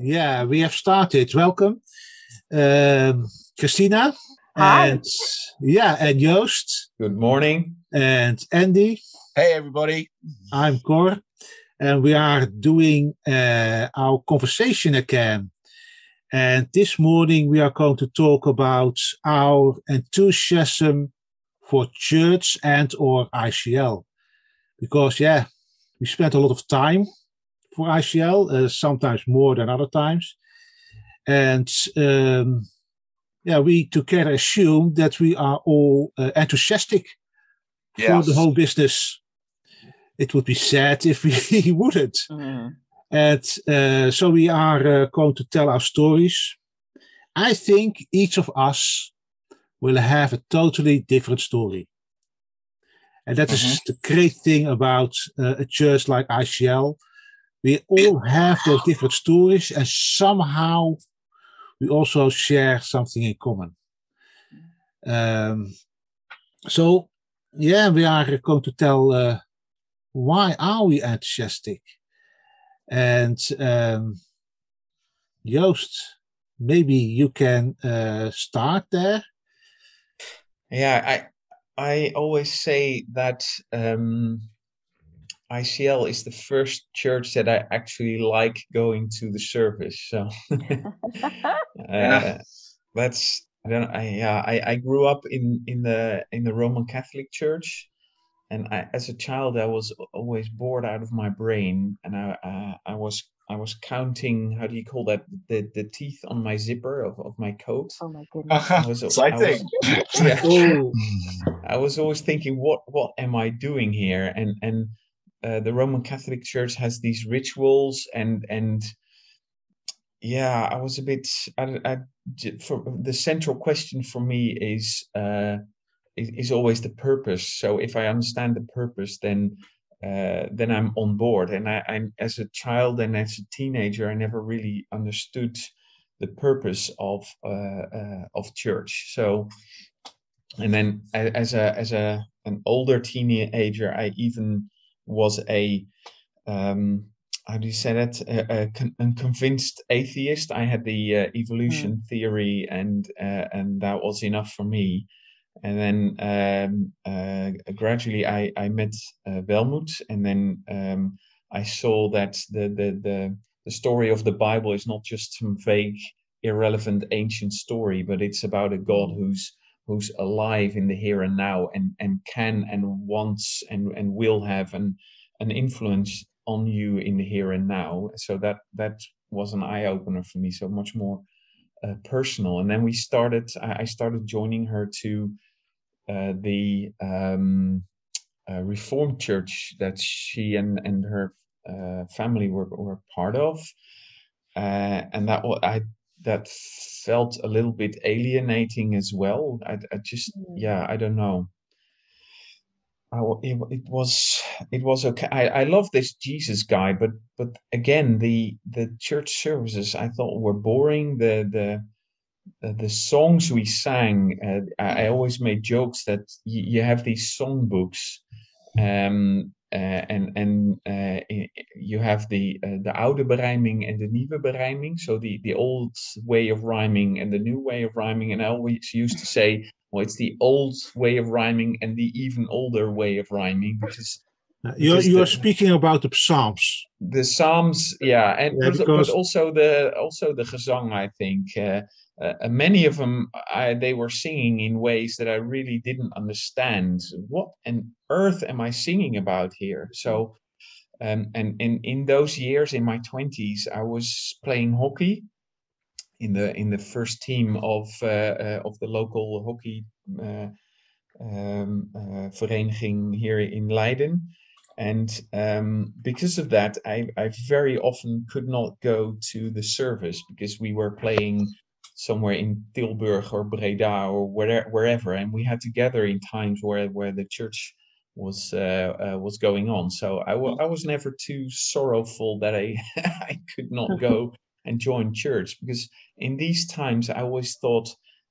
Yeah, we have started. Welcome, Christina. Hi. And Joost. Good morning. And Andy. Hey, everybody. I'm Cor, and we are doing our conversation again. And this morning we are going to talk about our enthusiasm for church and or ICL. Because, we spent a lot of time for ICL, sometimes more than other times. And, we together assume that we are all enthusiastic for the whole business. It would be sad if we wouldn't. Mm. And so we are going to tell our stories. I think each of us will have a totally different story. And that is the great thing about a church like ICL. We all have those different stories, and somehow we also share something in common. We are going to tell why are we enthusiastic. And Joost, maybe you can start there. Yeah, I always say that ICL is the first church that I actually like going to the service. So I grew up in the Roman Catholic Church, and as a child I was always bored out of my brain, and I was counting, how do you call that? The teeth on my zipper of my coat. Oh my goodness. I was always thinking, what am I doing here? And the Roman Catholic Church has these rituals, and I was a bit, for the central question for me is always the purpose. So if I understand the purpose, then I'm on board. And I'm as a child and as a teenager, I never really understood the purpose of church. So, and then as an older teenager, I even was a convinced atheist. I had the evolution theory, and that was enough for me. And then gradually I met Belmuth, and then I saw that the story of the Bible is not just some vague, irrelevant ancient story, but it's about a God who's alive in the here and now, and can and wants and will have an influence on you in the here and now. So that was an eye-opener for me, so much more personal. And then I started joining her to the Reformed Church that she and her family were part of, and that felt a little bit alienating as well. I don't know. It was okay. I love this Jesus guy, but again, the church services I thought were boring. The songs we sang, I always made jokes that you have these songbooks, and you have the oude berijming and the nieuwe berijming, so the old way of rhyming and the new way of rhyming. And I always used to say, well, it's the old way of rhyming and the even older way of rhyming. You're speaking about the Psalms. The Psalms, but also the gezang, I think. Many of them, they were singing in ways that I really didn't understand. What on earth am I singing about here? So, and in those years, in my 20s, I was playing hockey in the first team of the local hockey vereniging here in Leiden, and because of that I very often could not go to the service because we were playing somewhere in Tilburg or Breda or wherever, and we had to gather in times where the church was going on. So I was never too sorrowful that I I could not go and join church, because in these times I always thought,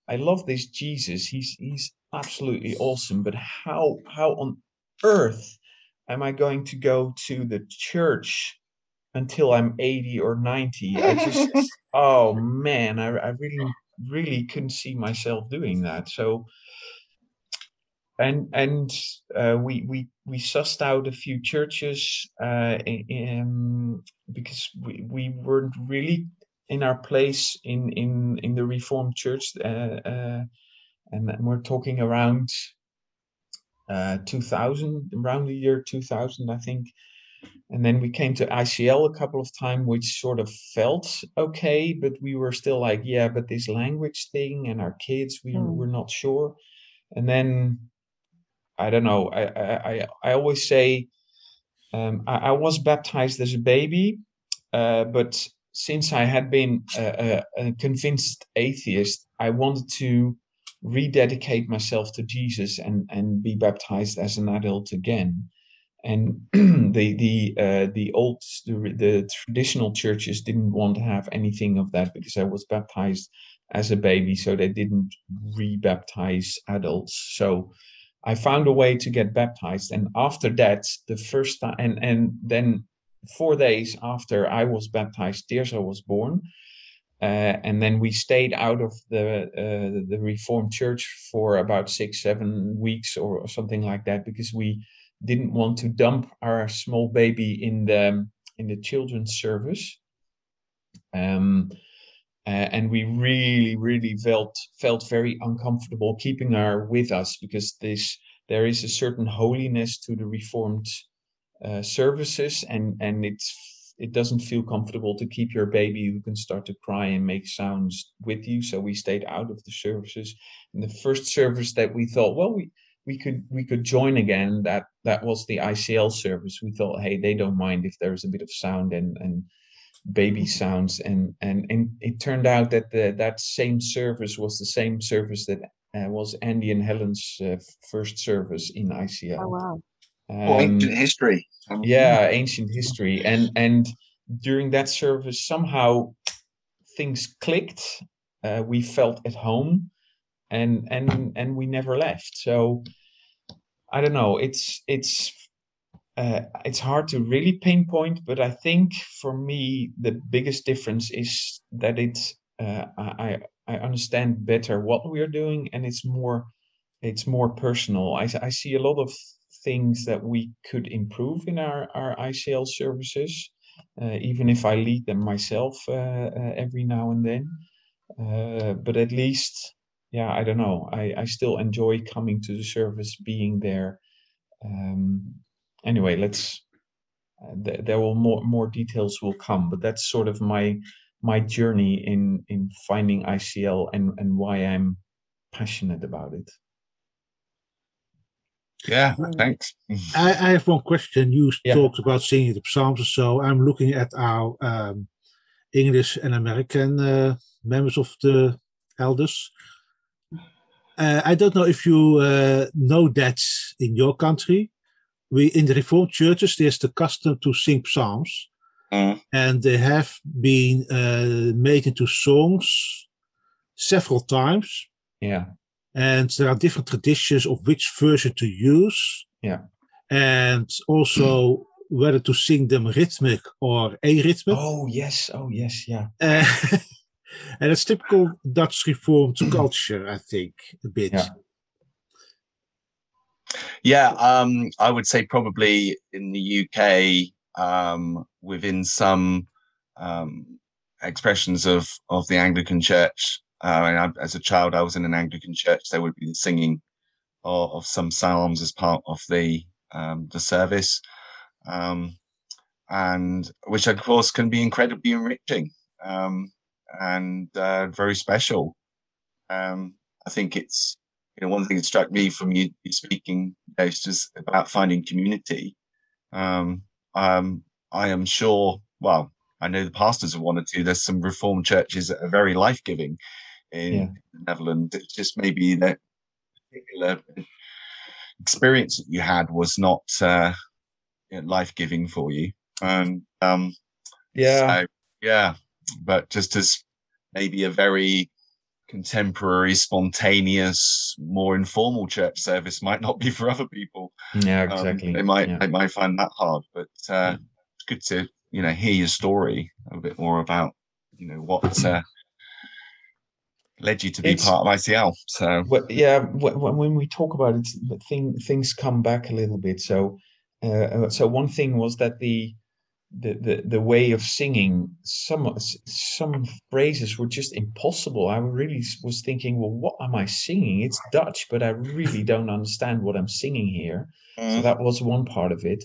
I love this Jesus, he's absolutely awesome, but how on earth am I going to go to the church until I'm 80 or 90. I just, oh man, I really couldn't see myself doing that. So, we sussed out a few churches because we weren't really in our place in the Reformed Church, and we're talking around 2000, around the year 2000, I think. And then we came to ICL a couple of times, which sort of felt okay, but we were still like, yeah, but this language thing and our kids, we were not sure. And then, I don't know, I always say, I was baptized as a baby, but since I had been a convinced atheist, I wanted to rededicate myself to Jesus and be baptized as an adult again. And the traditional churches didn't want to have anything of that because I was baptized as a baby, so they didn't rebaptize adults. So I found a way to get baptized, and after that, the first time, and then 4 days after I was baptized, Tirza was born, and then we stayed out of the Reformed Church for about 6-7 weeks or something like that, because we didn't want to dump our small baby in the children's service, and we really felt very uncomfortable keeping her with us, because there is a certain holiness to the Reformed services, and it doesn't feel comfortable to keep your baby who can start to cry and make sounds with you. So we stayed out of the services. And the first service that we thought, well, we could join again, that was the ICL service. We thought, hey, they don't mind if there's a bit of sound and baby sounds, and it turned out that that same service was the same service that was Andy and Helen's first service in ICL. Oh wow! Ancient history. Yeah, ancient history, and during that service somehow things clicked. We felt at home, and we never left. So I don't know. It's hard to really pinpoint, but I think for me the biggest difference is that I understand better what we are doing, and it's more personal. I see a lot of things that we could improve in our ICL services, even if I lead them myself every now and then. But at least, yeah, I don't know. I still enjoy coming to the service, being there. Anyway, there will more details will come, but that's sort of my journey in finding ICL and why I'm passionate about it. Yeah, thanks. I have one question. You talked about singing the Psalms, so I'm looking at our English and American members of the elders. I don't know if you know that in your country. In the Reformed churches, there's the custom to sing psalms, and they have been made into songs several times. Yeah, and there are different traditions of which version to use. Yeah, and also whether to sing them rhythmic or arrhythmic. Oh yes, yeah. And it's typical Dutch Reformed culture, I think, a bit. Yeah. Yeah, I would say probably in the UK, within some expressions of the Anglican Church, and as a child I was in an Anglican church, there would be the singing of some psalms as part of the service, and which of course can be incredibly enriching and very special. I think it's, one thing that struck me from you speaking, is just about finding community. I am sure, well, I know the pastors have wanted to. There's some Reformed churches that are very life-giving in the Netherlands. It's just maybe that particular experience that you had was not life-giving for you. But just as maybe a very contemporary, spontaneous, more informal church service might not be for other people. Yeah, exactly. They might find that hard, but it's good to you know, hear your story a bit more about, you know, what led you to be part of ICL. So when we talk about it, things come back a little bit. So so one thing was that the way of singing, some phrases were just impossible. I really was thinking, well, what am I singing? It's Dutch, but I really don't understand what I'm singing here. So that was one part of it.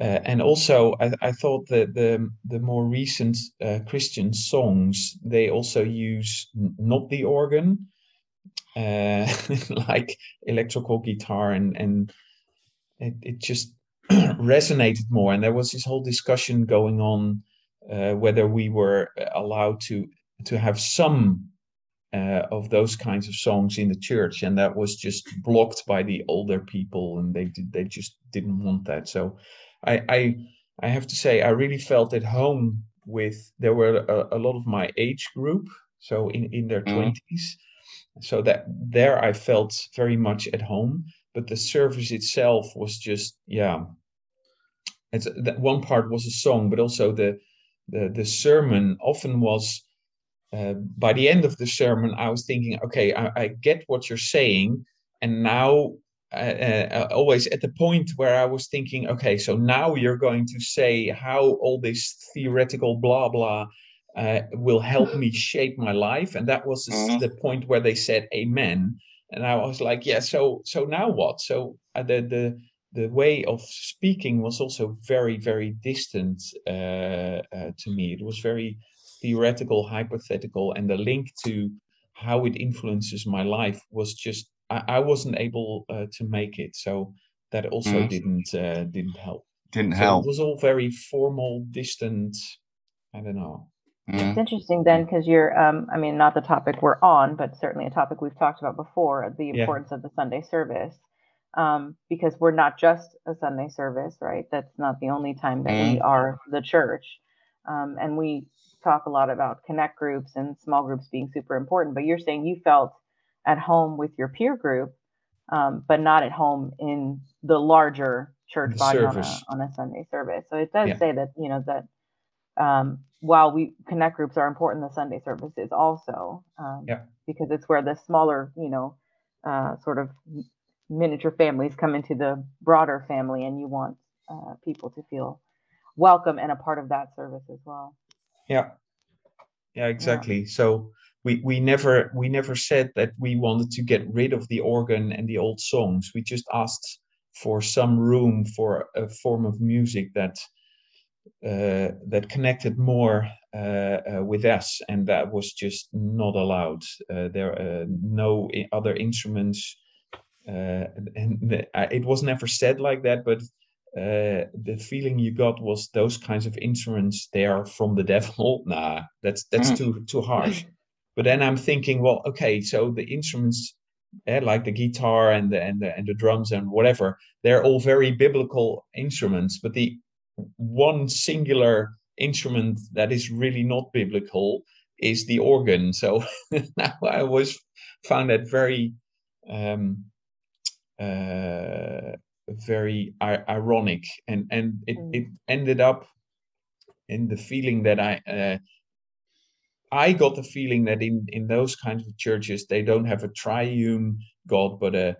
And also, I thought that the more recent Christian songs, they also use not the organ, like electrical guitar, and it just resonated more. And there was this whole discussion going on whether we were allowed to have some of those kinds of songs in the church, and that was just blocked by the older people, and they just didn't want that. So I have to say, I really felt at home with, there were a lot of my age group, so in their 20s. So that there I felt very much at home, but the service itself was just, that one part was a song, but also the sermon often was, by the end of the sermon, I was thinking, okay, I get what you're saying, and now, always at the point where I was thinking, okay, so now you're going to say how all this theoretical blah blah will help me shape my life, and that was the point where they said amen, and I was like, yeah, so now what? So the way of speaking was also very, very distant to me. It was very theoretical, hypothetical, and the link to how it influences my life was just, I wasn't able to make it, so that also didn't help. Didn't help. It was all very formal, distant. I don't know. It's interesting then, because you're, I mean, not the topic we're on, but certainly a topic we've talked about before: the importance of the Sunday service, because we're not just a Sunday service, right? That's not the only time that we are the church, and we talk a lot about connect groups and small groups being super important. But you're saying you felt at home with your peer group, but not at home in the larger church body on a Sunday service. So it does say that, you know, that while we connect groups are important, the Sunday service is also, because it's where the smaller, you know, sort of miniature families come into the broader family, and you want people to feel welcome and a part of that service as well. Yeah. Yeah, exactly. Yeah. So we never said that we wanted to get rid of the organ and the old songs. We just asked for some room for a form of music that connected more with us, and that was just not allowed. There are no other instruments, and it was never said like that, but the feeling you got was those kinds of instruments, they are from the devil. Nah, that's too harsh. But then I'm thinking, well, okay, so the instruments, like the guitar and the drums and whatever, they're all very biblical instruments. But the one singular instrument that is really not biblical is the organ. So now I always found that very very ironic, and it ended up in the feeling that I got the feeling that in those kinds of churches, they don't have a triune God, but a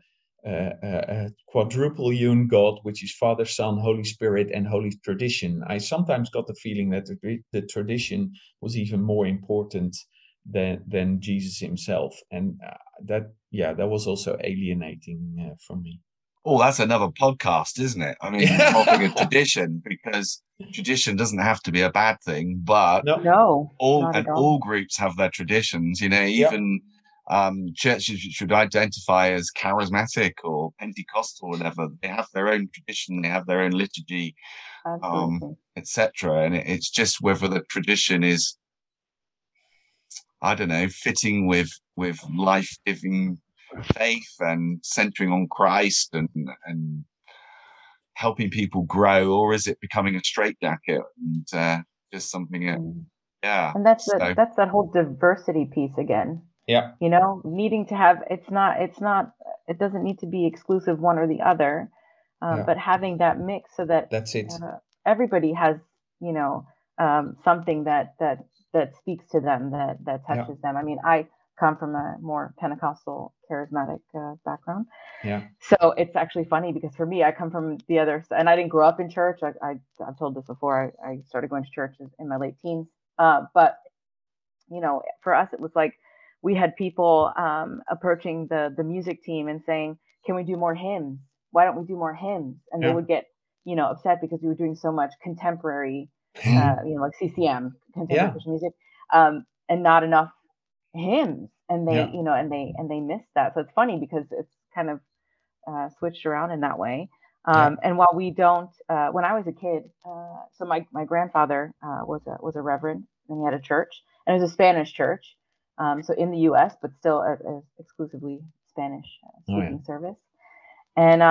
quadruple-une God, which is Father, Son, Holy Spirit, and Holy Tradition. I sometimes got the feeling that the tradition was even more important than Jesus himself. And that was also alienating from me. Oh, that's another podcast, isn't it? I mean, talking of tradition, because tradition doesn't have to be a bad thing, but all groups have their traditions. You know, even churches should identify as charismatic or Pentecostal or whatever. They have their own tradition, they have their own liturgy, etc. And it's just whether the tradition is, I don't know, fitting with life-giving faith and centering on Christ and helping people grow, or is it becoming a straitjacket and just something and that's that whole diversity piece again, you know, needing to have, it's not it doesn't need to be exclusive one or the other, but having that mix so that everybody has you know, something that speaks to them, that touches them. I mean, I come from a more Pentecostal charismatic background. Yeah. So it's actually funny because for me, I come from the other, and I didn't grow up in church. I've told this before. I started going to church in my late teens. But, you know, for us, it was like we had people approaching the music team and saying, can we do more hymns? Why don't we do more hymns? And they would get, you know, upset because we were doing so much contemporary, you know, like CCM, contemporary Christian music, and not enough hymns. And they, you know, and they missed that. So it's funny because it's kind of switched around in that way. And while we don't, when I was a kid, so my grandfather was a reverend, and he had a church, and it was a Spanish church. So in the U.S., but still an exclusively Spanish speaking service. And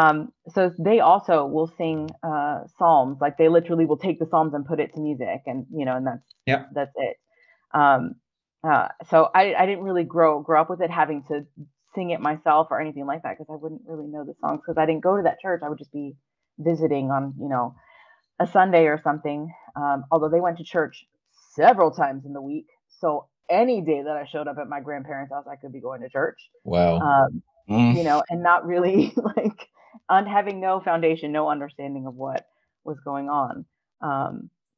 so they also will sing psalms, like they literally will take the psalms and put it to music, and you know, and that's it. So I didn't really grow up with it, having to sing it myself or anything like that, because I wouldn't really know the songs, because I didn't go to that church. I would just be visiting on, you know, a Sunday or something. Although they went to church several times in the week, so any day that I showed up at my grandparents' house, I could be going to church. Wow. You know, and not really like having no foundation, no understanding of what was going on.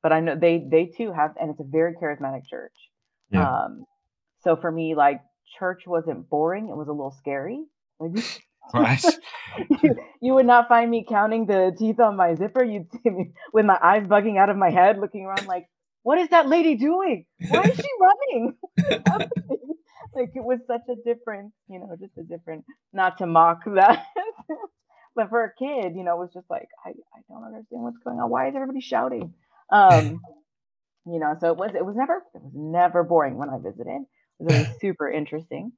But I know they too have, and it's a very charismatic church. Yeah. So for me, like, church wasn't boring. It was a little scary. Like, right. you would not find me counting the teeth on my zipper. You'd see me with my eyes bugging out of my head, looking around like, what is that lady doing? Why is she running? Like, it was such a different, you know, just a different, not to mock that. But for a kid, you know, it was just like, I don't understand what's going on. Why is everybody shouting? You know, so it was never boring when I visited. It was super interesting.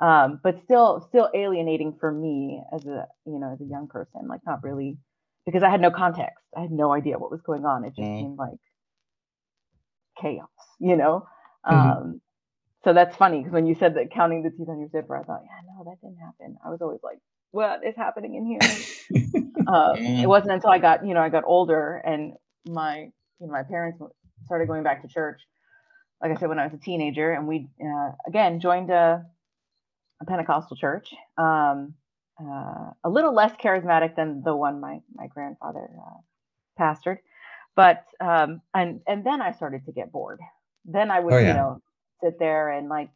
But still alienating for me as a, you know, as a young person, like, not really, because I had no context. I had no idea what was going on. It just seemed like chaos, you know? So that's funny, because when you said that, counting the teeth on your zipper, I thought, no, that didn't happen. I was always like, what is happening in here? It wasn't until I got older, and my parents started going back to church, like I said, when I was a teenager, and we again joined a Pentecostal church, a little less charismatic than the one my grandfather pastored, but and then I started to get bored. Then I would you know, sit there and like,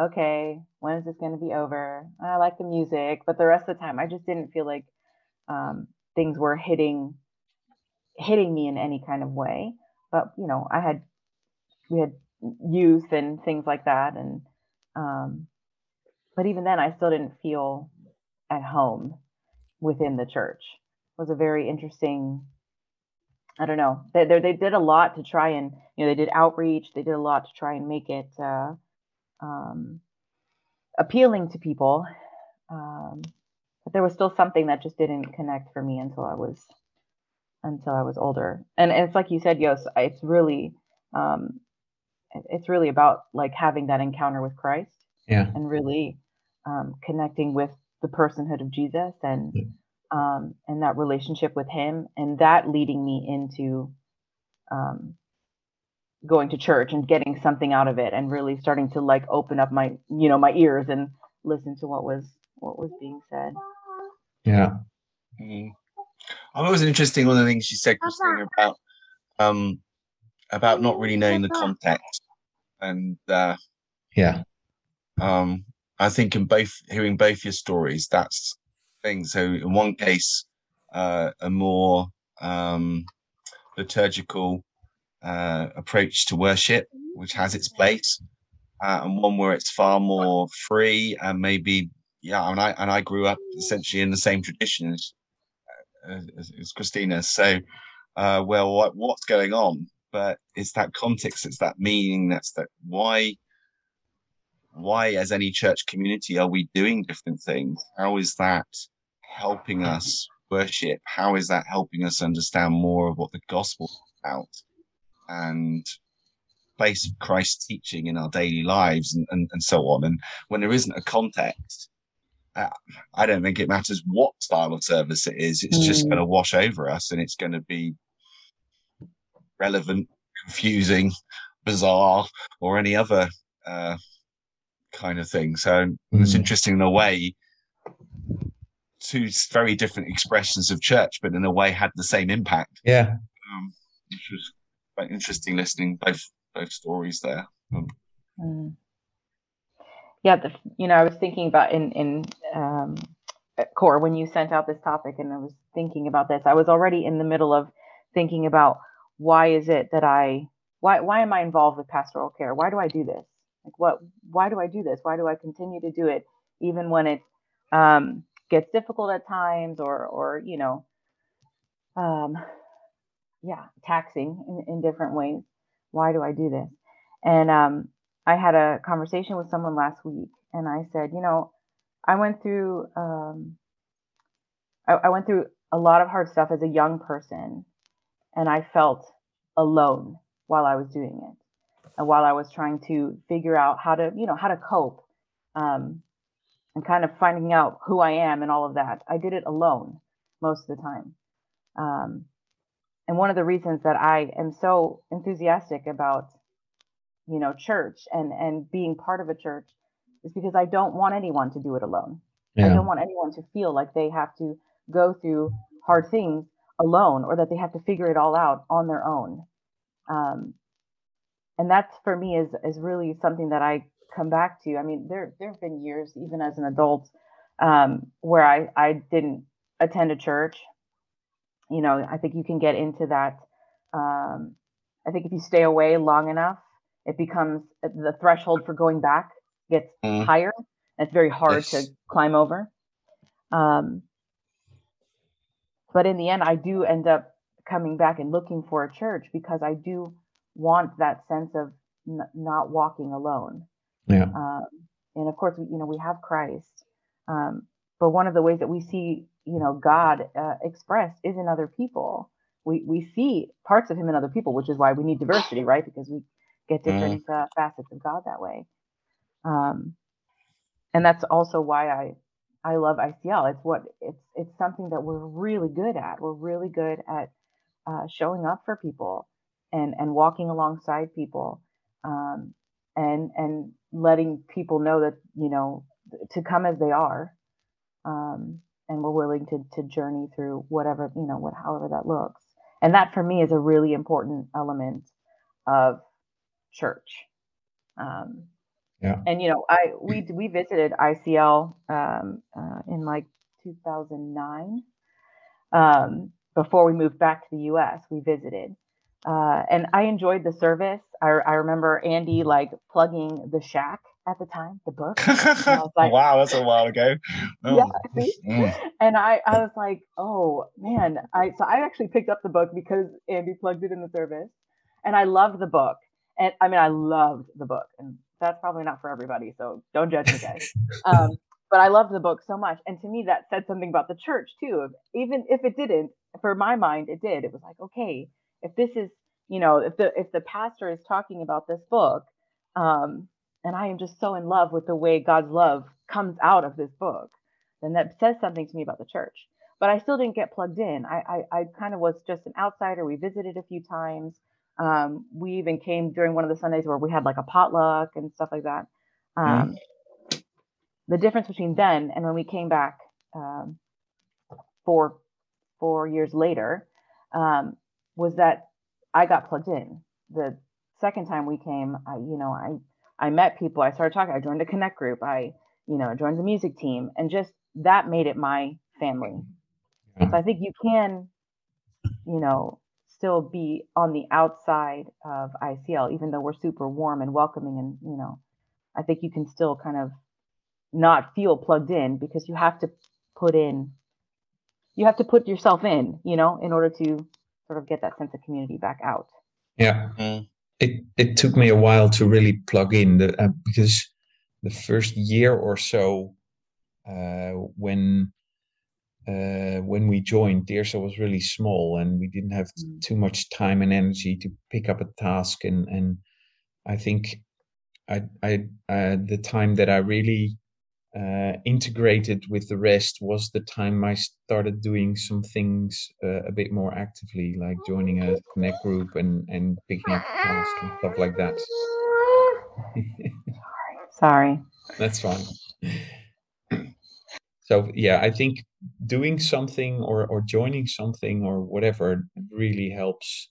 okay, when is this going to be over? I like the music, but the rest of the time I just didn't feel like things were hitting me in any kind of way. But you know, we had youth and things like that, and but even then I still didn't feel at home within the church. It was a very interesting, I don't know. They did a lot to try and, you know, they did outreach. They did a lot to try and make it appealing to people. But there was still something that just didn't connect for me until I was older. And it's like you said, Yos, it's really about like having that encounter with Christ, and really connecting with the personhood of Jesus, and that relationship with him, and that leading me into going to church and getting something out of it, and really starting to like open up my, you know, my ears and listen to what was being said. Yeah. Mm-hmm. Oh, it was interesting, one of the things you said, Christine, about not really knowing the context, and I think in hearing both your stories, that's the thing. So in one case, a more liturgical approach to worship, which has its place, and one where it's far more free, and maybe and I grew up essentially in the same tradition as Christina. So, what's going on? But it's that context, it's that meaning, that's that. Why, as any church community, are we doing different things? How is that helping us worship? How is that helping us understand more of what the gospel is about, and place of Christ's teaching in our daily lives, and so on? And when there isn't a context, I don't think it matters what style of service it is. It's just going to wash over us, and it's going to be relevant, confusing, bizarre, or any other kind of thing. So it's interesting in a way, two very different expressions of church, but in a way had the same impact. Yeah. Which was quite interesting listening both stories there. Yeah, I was thinking about in Cora when you sent out this topic, and I was thinking about this. I was already in the middle of thinking about why am I involved with pastoral care? Why do I do this? Why do I do this? Why do I continue to do it even when it gets difficult at times, or taxing in different ways? Why do I do this? And I had a conversation with someone last week, and I said, I went through I went through a lot of hard stuff as a young person, and I felt alone while I was doing it. And while I was trying to figure out how to cope, and kind of finding out who I am and all of that, I did it alone most of the time. And one of the reasons that I am so enthusiastic about, church and being part of a church is because I don't want anyone to do it alone. Yeah. I don't want anyone to feel like they have to go through hard things alone, or that they have to figure it all out on their own. And that's, for me, is really something that I come back to. I mean, there have been years, even as an adult, where I didn't attend a church. I think you can get into that. I think if you stay away long enough, it becomes the threshold for going back gets higher. And it's very hard to climb over. But in the end, I do end up coming back and looking for a church because I do want that sense of not walking alone. Yeah. And of course, we have Christ. But one of the ways that we see, God expressed is in other people. We see parts of him in other people, which is why we need diversity, right? Because we get different facets of God that way. And that's also why I love ICL. It's something that we're really good at. We're really good at showing up for people and walking alongside people, and letting people know that, to come as they are, and we're willing to journey through whatever, however that looks. And that, for me, is a really important element of church. And we visited ICL in like 2009, before we moved back to the U.S. We visited. And I enjoyed the service. I remember Andy plugging The Shack at the time, the book. Wow, that's a while ago. Oh. Yeah, see? And I was like, oh man. So I actually picked up the book because Andy plugged it in the service, and I loved the book. And I mean, I loved the book, and that's probably not for everybody, so don't judge me, guys. But I loved the book so much, and to me, that said something about the church too. Even if it didn't, for my mind, it did. It was like, okay. If this is, if the pastor is talking about this book, and I am just so in love with the way God's love comes out of this book, then that says something to me about the church. But I still didn't get plugged in. I kind of was just an outsider. We visited a few times. We even came during one of the Sundays where we had like a potluck and stuff like that. The difference between then and when we came back 4 years later, was that I got plugged in. The second time we came, I met people, I started talking, I joined a connect group, I joined the music team, and just that made it my family. Yeah. So I think you can, still be on the outside of ICL, even though we're super warm and welcoming, and, I think you can still kind of not feel plugged in because you have to put yourself in, in order to sort of get that sense of community back out. Yeah. It took me a while to really plug in, because the first year or so, when we joined, Deersa was really small, and we didn't have too much time and energy to pick up a task. And I think the time that I really integrated with the rest was the time I started doing some things a bit more actively, like joining a connect group and picking up class and stuff like that. Sorry. That's fine. So yeah, I think doing something or joining something or whatever really helps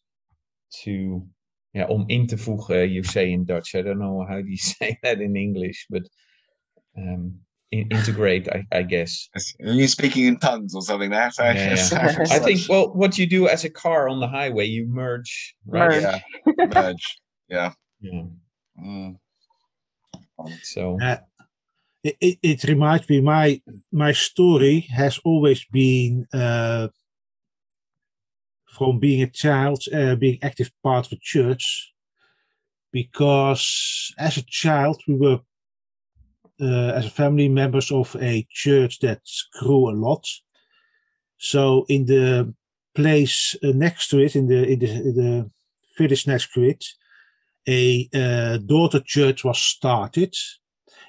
to, yeah, om in te voegen, you say in Dutch. I don't know how do you say that in English, but integrate, I guess. You're speaking in tongues or something. That's I think, well, what you do as a car on the highway, you merge, right? Merge. Yeah. Merge. Yeah. Yeah. Mm. So it reminds me, my story has always been from being a child, being active part of the church, because as a child we were as a family members of a church that grew a lot. So in the place next to it, in the village next to it, a daughter church was started,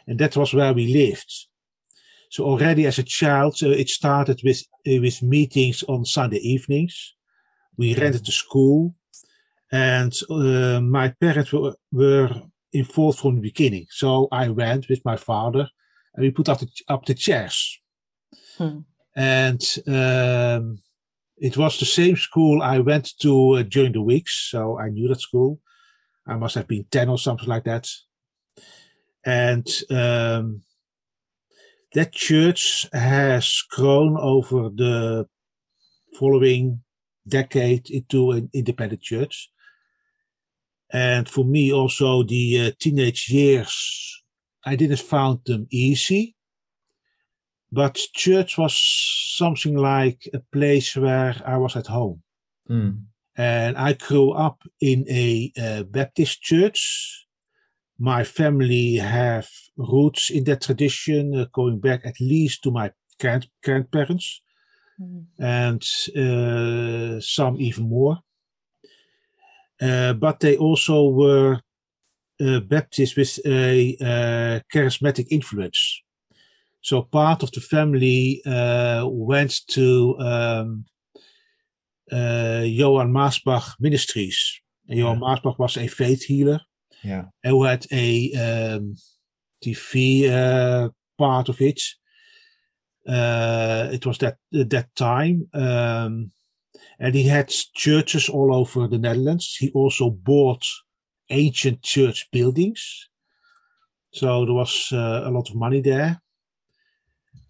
and that was where we lived. So already as a child, it started with meetings on Sunday evenings. We rented the school, and my parents were involved from the beginning. So I went with my father, and we put up the chairs. Hmm. And it was the same school I went to during the weeks, so I knew that school. I must have been 10 or something like that. And that church has grown over the following decade into an independent church. And for me also, the teenage years, I didn't find them easy. But church was something like a place where I was at home. Mm. And I grew up in a Baptist church. My family have roots in that tradition, going back at least to my grandparents, and some even more. But they also were Baptist with a charismatic influence. So part of the family went to Johann Maasbach ministries. And Johann Maasbach was a faith healer, and who had a TV part of it. It was that time, and he had churches all over the Netherlands. He also bought ancient church buildings, so there was a lot of money there.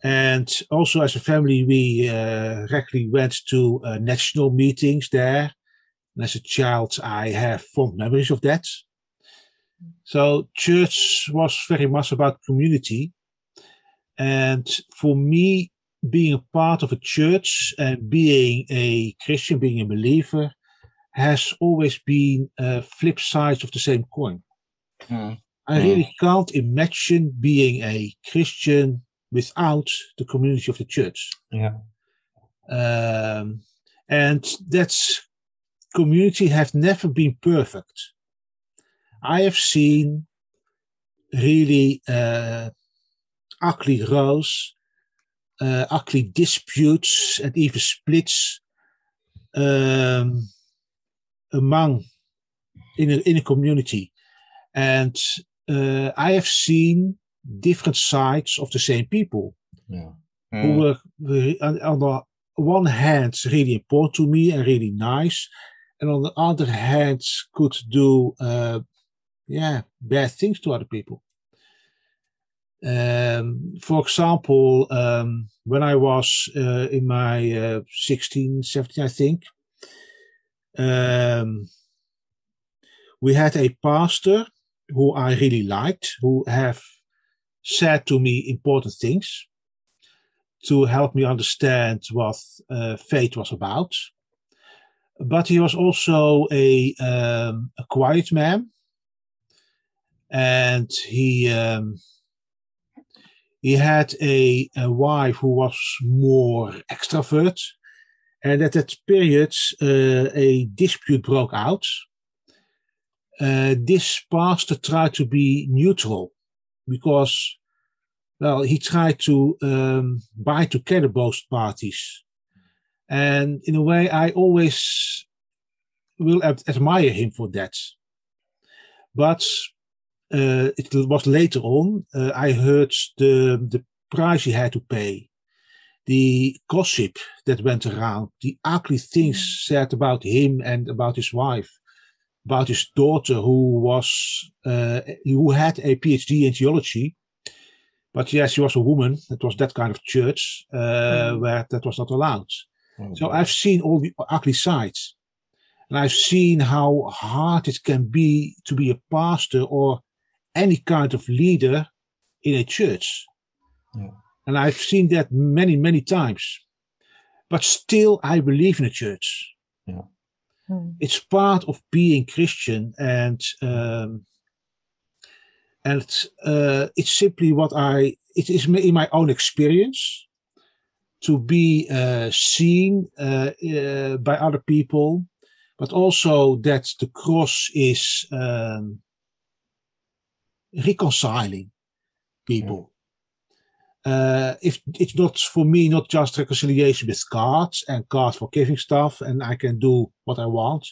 And also as a family, we regularly went to national meetings there. And as a child, I have fond memories of that. So church was very much about community. And for me, being a part of a church and being a Christian, being a believer, has always been flip sides of the same coin. Mm. I really can't imagine being a Christian without the community of the church. Yeah. And that community have never been perfect. I have seen really ugly rows, ugly disputes, and even splits in a community. And I have seen different sides of the same people, who were on the one hand really important to me and really nice, and on the other hand could do bad things to other people. For example, when I was in my 16, 17, I think, we had a pastor who I really liked, who have said to me important things to help me understand what faith was about. But he was also a quiet man, and he had a wife who was more extrovert. And at that period, a dispute broke out. This pastor tried to be neutral, because well, he tried to buy together both parties. And in a way, I always will admire him for that. But it was later on, I heard the price he had to pay, the gossip that went around, the ugly things said about him and about his wife, about his daughter who had a PhD in theology. But yes, she was a woman. It was that kind of church where that was not allowed. Oh, so I've seen all the ugly sides. And I've seen how hard it can be to be a pastor or any kind of leader in a church. Yeah. And I've seen that many, many times. But still, I believe in the church. Yeah. It's part of being Christian, and it's simply it is in my own experience to be seen by other people, but also that the cross is reconciling people. If it's not for me, not just reconciliation with God and God forgiving stuff and I can do what I want.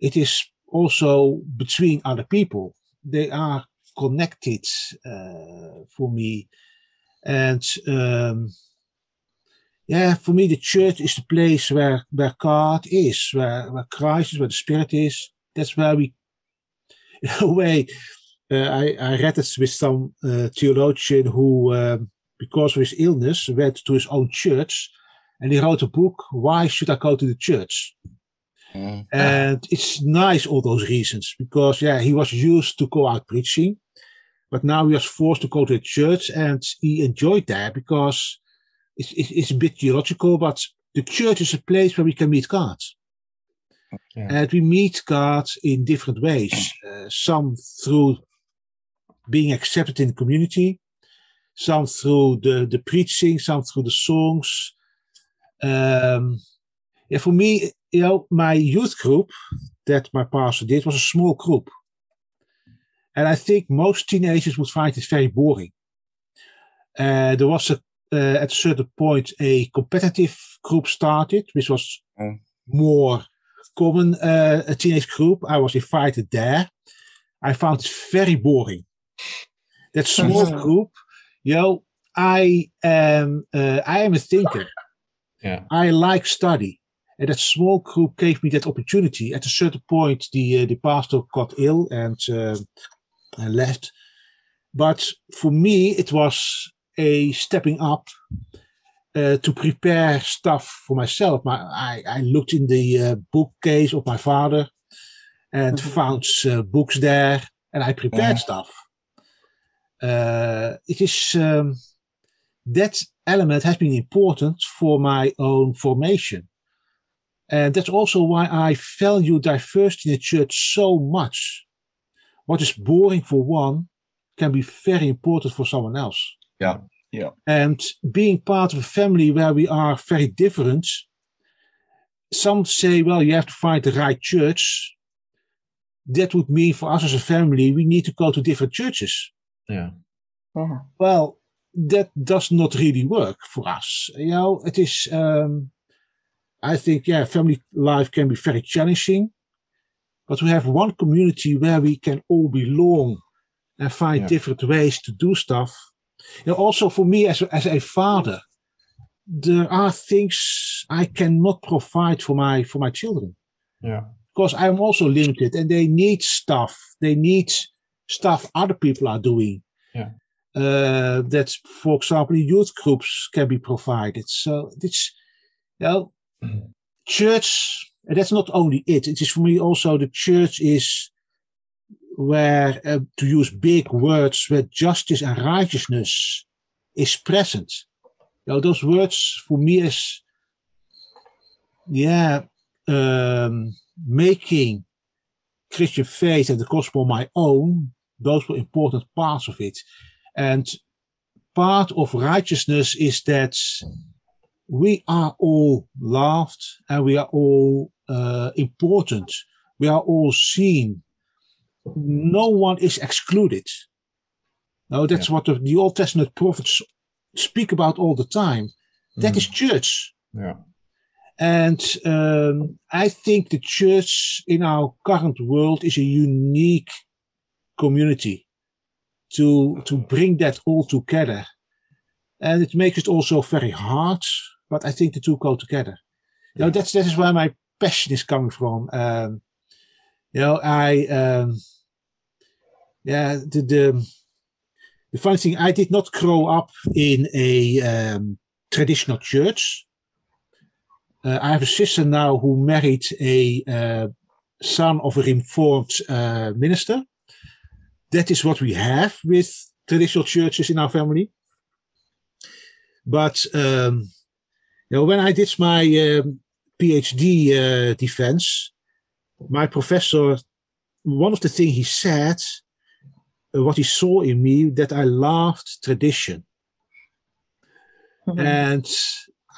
It is also between other people. They are connected for me. And for me, the church is the place where God is, where Christ is, where the Spirit is. That's where we, in a way, I read it with some theologian who, because of his illness, went to his own church, and he wrote a book, Why Should I Go to the Church? Mm. And it's nice, all those reasons, because he was used to go out preaching, but now he was forced to go to the church, and he enjoyed that because it's a bit theological, but the church is a place where we can meet God. Yeah. And we meet God in different ways, some through being accepted in the community, some through the preaching, some through the songs. For me, my youth group that my pastor did was a small group. And I think most teenagers would find it very boring. There was, at a certain point, a competitive group started, which was more common, a teenage group. I was invited there. I found it very boring. That small group, I am a thinker. Yeah. I like study. And that small group gave me that opportunity. At a certain point, the pastor got ill and left. But for me, it was a stepping up to prepare stuff for myself. I looked in the bookcase of my father and found books there, and I prepared stuff. It is that element has been important for my own formation, and that's also why I value diversity in the church so much. What is boring for one can be very important for someone else. Yeah, and being part of a family where we are very different. Some say, well, you have to find the right church. That would mean for us as a family, we need to go to different churches. Yeah. Uh-huh. Well, that does not really work for us. It is, I think, family life can be very challenging, but we have one community where we can all belong and find different ways to do stuff. Also for me as a father, there are things I cannot provide for my children. Yeah. Because I'm also limited and they need stuff. They need stuff other people are doing. Yeah. That, for example, youth groups can be provided. So it's, church, and that's not only it. It is for me also the church is where, to use big words, where justice and righteousness is present. Those words for me is, making Christian faith and the gospel my own. Those were important parts of it. And part of righteousness is that we are all loved and we are all important. We are all seen. No one is excluded. No, that's what the Old Testament prophets speak about all the time. That is church. Yeah. And I think the church in our current world is a unique community to bring that all together. And it makes it also very hard, but I think the two go together. You know, that is where my passion is coming from. The funny thing, I did not grow up in a traditional church. I have a sister now who married a son of a Reformed minister. That is what we have with traditional churches in our family. But when I did my PhD defense, my professor, one of the things he said, what he saw in me, that I loved tradition. Mm-hmm. And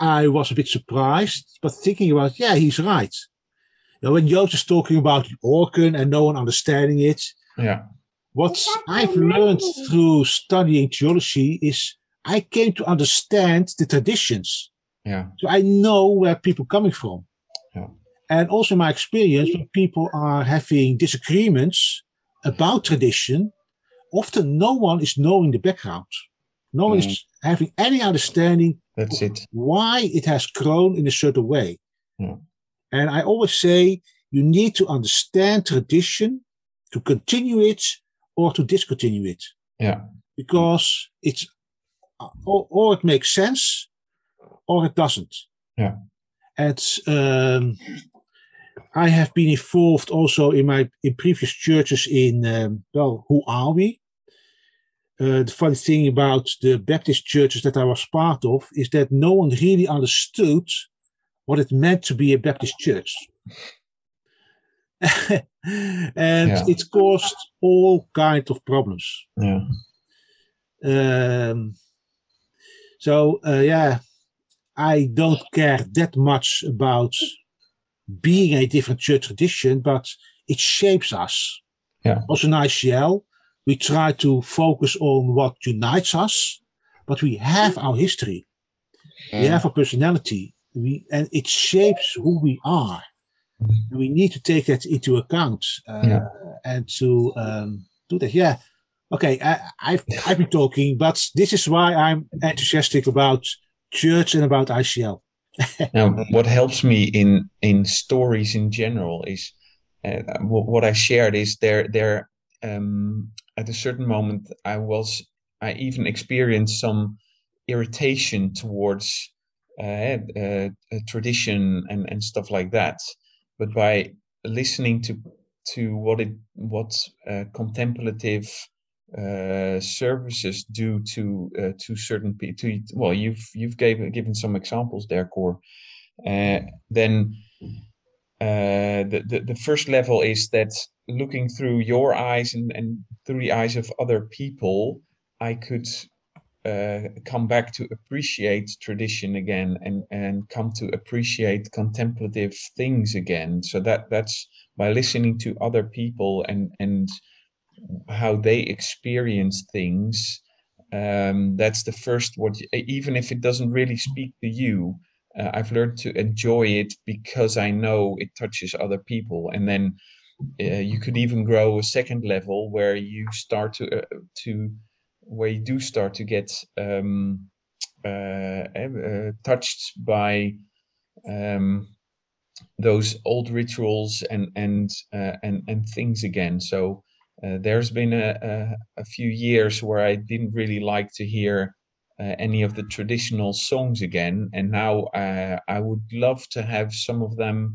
I was a bit surprised, but thinking about, he's right. Now, when Joost is talking about the organ and no one understanding it, what I've learned through studying theology is I came to understand the traditions. Yeah. So I know where people are coming from. Yeah. And also my experience, when people are having disagreements about tradition, often no one is knowing the background. No one is having any understanding why it has grown in a certain way. Yeah. And I always say you need to understand tradition to continue it or to discontinue it. Yeah. Because it's or it makes sense or it doesn't. Yeah. And I have been involved also in previous churches in, who are we? The funny thing about the Baptist churches that I was part of is that no one really understood what it meant to be a Baptist church. It caused all kinds of problems. Yeah. I don't care that much about being a different church tradition, but it shapes us. Yeah. Also in ICL, we try to focus on what unites us, but we have our history. Yeah. We have our personality, and it shapes who we are. Mm-hmm. We need to take that into account and to do that. Yeah. Okay, I've been talking, but this is why I'm enthusiastic about church and about ICL. Now, what helps me in stories in general is what I shared is there. At a certain moment, I even experienced some irritation towards tradition and stuff like that. But by listening to what contemplative services do to certain people. You've given some examples there, Cor. Then the first level is that looking through your eyes and through the eyes of other people, I could come back to appreciate tradition again and come to appreciate contemplative things again. So that's by listening to other people and how they experience things. That's the first, even if it doesn't really speak to you, I've learned to enjoy it because I know it touches other people. And then you could even grow a second level where you start to get touched by those old rituals and things again. So there's been a few years where I didn't really like to hear any of the traditional songs again, and now I would love to have some of them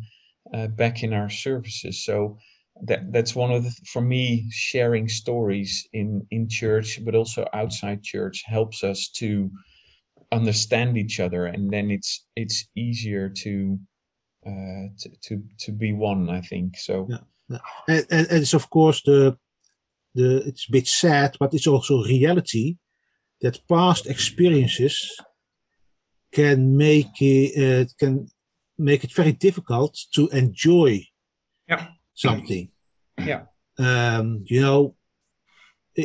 back in our services. So that's one of the, for me, sharing stories in church, but also outside church, helps us to understand each other, and then it's easier to be one, I think. So. Yeah. And it's of course it's a bit sad, but it's also reality that past experiences can make it very difficult to enjoy something. Yeah.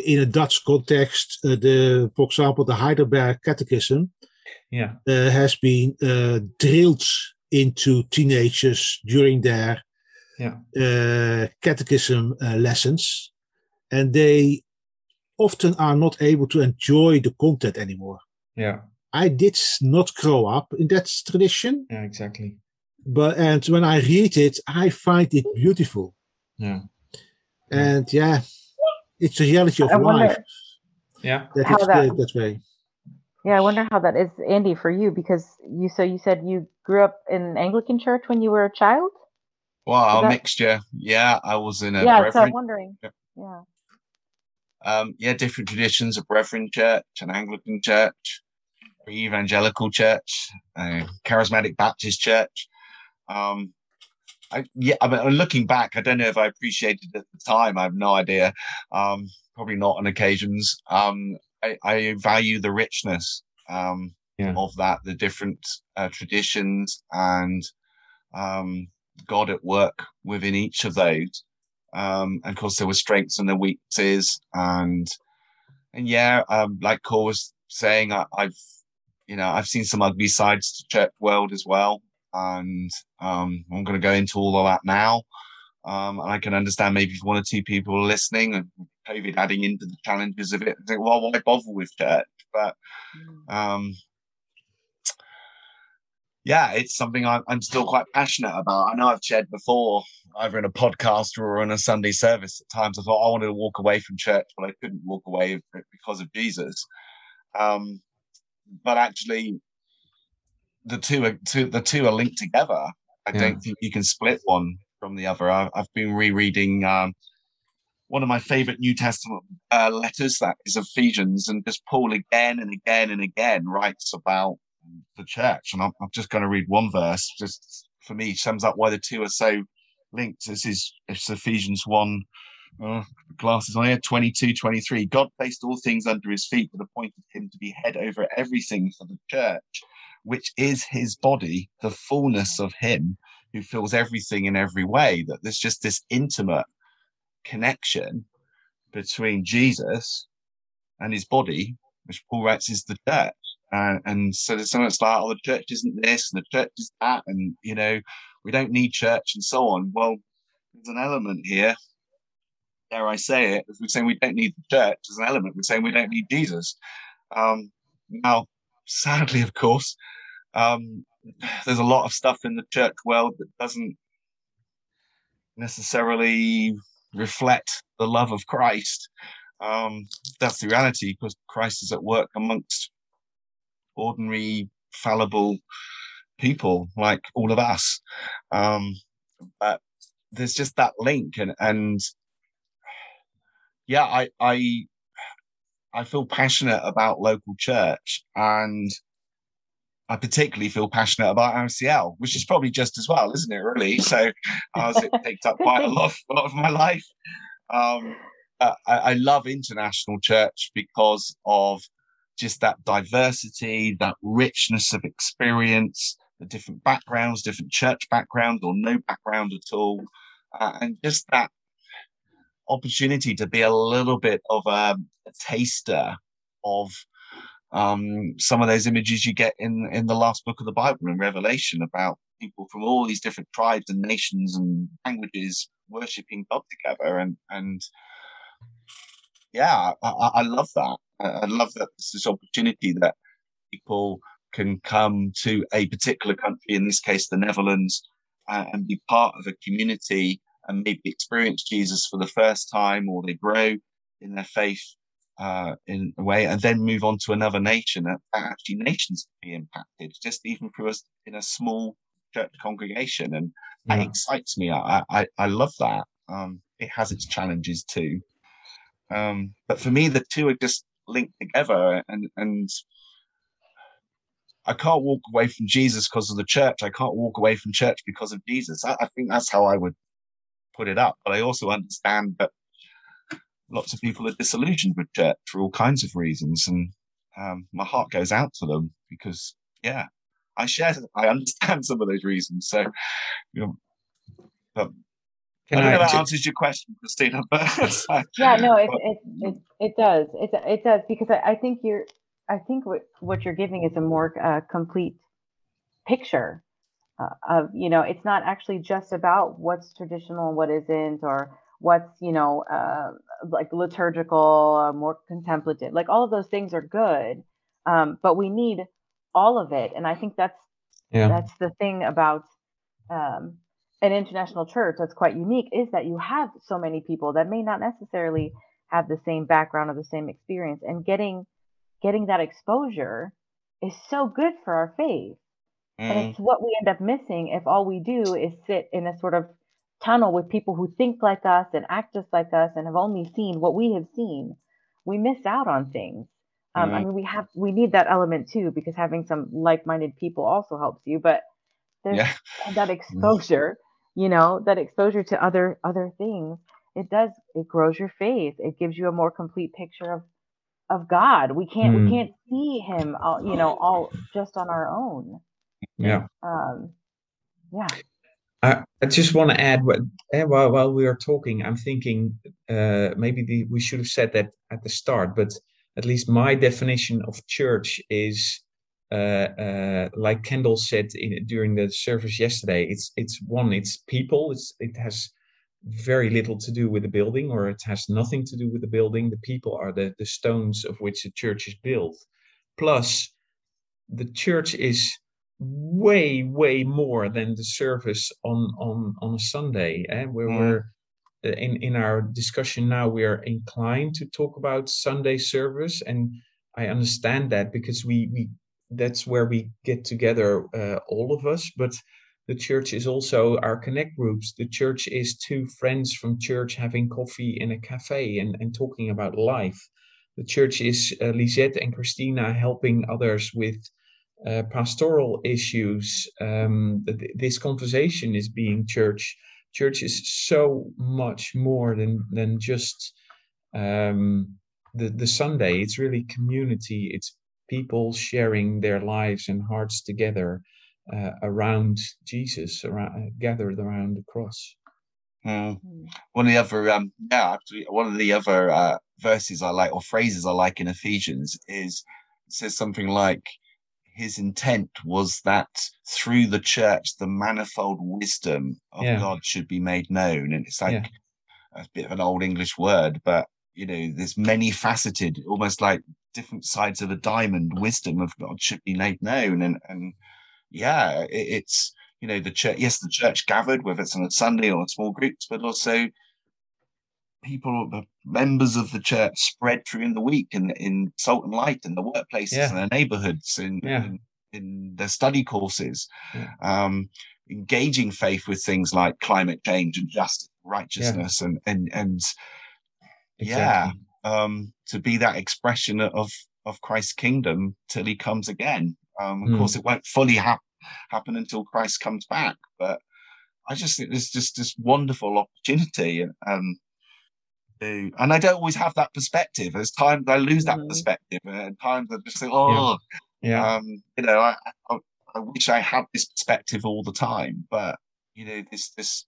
in a Dutch context, for example, the Heidelberg Catechism has been drilled into teenagers during their catechism lessons, and they often are not able to enjoy the content anymore. Yeah, I did not grow up in that tradition. Yeah, exactly. And when I read it, I find it beautiful. Yeah. And it's a reality of life. Yeah. That is that way. Yeah, I wonder how that is, Andy, for you, because you said you grew up in an Anglican church when you were a child? Well, a mixture. Yeah, I was in a Reverend. So I'm wondering. Yeah. Different traditions, a Reverend church, an Anglican church, an evangelical church, a charismatic Baptist church. Looking back, I don't know if I appreciated it at the time. I have no idea. Probably not on occasions. I value the richness of that, the different traditions and God at work within each of those. And of course, there were strengths and the weaknesses. And like Cole was saying, I've seen some ugly sides to the church world as well. And I'm going to go into all of that now. And I can understand maybe if one or two people are listening and COVID adding into the challenges of it, I think, well, why bother with church? But it's something I'm still quite passionate about. I know I've shared before, either in a podcast or in a Sunday service at times, I thought I wanted to walk away from church, but I couldn't walk away from it because of Jesus. But actually, the two are linked together. I don't think you can split one from the other. I've been rereading one of my favorite New Testament letters, that is Ephesians, and just Paul again and again and again writes about the church. And I'm just going to read one verse, just for me, sums up why the two are so linked. It's Ephesians 1, glasses on here, 22-23. God placed all things under his feet and appointed him to be head over everything for the church, which is his body, the fullness of him who fills everything in every way. That there's just this intimate connection between Jesus and his body, which Paul writes is the church. And so there's someone that's like, the church isn't this and the church is that, and we don't need church and so on. Well, there's an element here, dare I say it, if we're saying we don't need the church, there's an element we're saying we don't need Jesus. Now, sadly, of course, there's a lot of stuff in the church world that doesn't necessarily reflect the love of Christ. That's the reality, because Christ is at work amongst ordinary, fallible people like all of us. But there's just that link, I feel passionate about local church, and I particularly feel passionate about ICL, which is probably just as well, isn't it, really? So it picked up quite a lot of my life. I love international church because of just that diversity, that richness of experience, the different backgrounds, different church backgrounds or no background at all. And just that opportunity to be a little bit of a taster of some of those images you get in the last book of the Bible in Revelation, about people from all these different tribes and nations and languages worshiping God together. I love that. I love that there's this opportunity that people can come to a particular country, in this case, the Netherlands, and be part of a community and maybe experience Jesus for the first time, or they grow in their faith in a way, and then move on to another nation. Actually, nations can be impacted, just even through us in a small church congregation. And that excites me. I love that. It has its challenges too. But for me, the two are just linked together. And I can't walk away from Jesus because of the church. I can't walk away from church because of Jesus. I think that's how I would put it up, but I also understand that lots of people are disillusioned with church for all kinds of reasons, and my heart goes out to them because I understand some of those reasons. So Can I don't know if that answers your question, Christina. Yeah, no, it does. It does because I think what you're giving is a more complete picture of, you know, it's not actually just about what's traditional, what isn't, or what's, you know, like liturgical, more contemplative, like all of those things are good, but we need all of it. And I think that's the thing about an international church that's quite unique, is that you have so many people that may not necessarily have the same background or the same experience, and getting that exposure is so good for our faith. And it's what we end up missing if all we do is sit in a sort of tunnel with people who think like us and act just like us and have only seen what we have seen. We miss out on things. I mean, we need that element too, because having some like-minded people also helps you, but there's that exposure, you know, that exposure to other things. It grows your faith. It gives you a more complete picture of God. We can't see him all, you know, all just on our own. Yeah. I just want to add, while we are talking, I'm thinking maybe we should have said that at the start, but at least my definition of church is, like Kendall said during the service yesterday, it's people. It has very little to do with the building, or it has nothing to do with the building. The people are the stones of which the church is built. Plus, the church is way, way more than the service on a Sunday. We're in our discussion now, we are inclined to talk about Sunday service, and I understand that, because we that's where we get together, all of us. But the church is also our connect groups. The church is two friends from church having coffee in a cafe and talking about life. The church is Lisette and Christina helping others with pastoral issues. This conversation is being church. Church is so much more than just the Sunday. It's really community. It's people sharing their lives and hearts together around Jesus, gathered around the cross. One of the other verses I like, or phrases I like in Ephesians, says something like, his intent was that through the church, the manifold wisdom of God should be made known. And it's like a bit of an old English word, but, you know, this many faceted, almost like different sides of a diamond, wisdom of God should be made known. And it's, you know, the church, yes, the church gathered, whether it's on a Sunday or in small groups, but also people, the members of the church spread through in the week and in salt and light in the workplaces and their neighborhoods in their study courses, engaging faith with things like climate change and justice, righteousness and exactly. To be that expression of Christ's kingdom till he comes again. Of course, it won't fully happen until Christ comes back, but I just think there's just this wonderful opportunity. And I don't always have that perspective. There's times I lose that perspective, and times I just think, you know, I wish I had this perspective all the time. But you know, this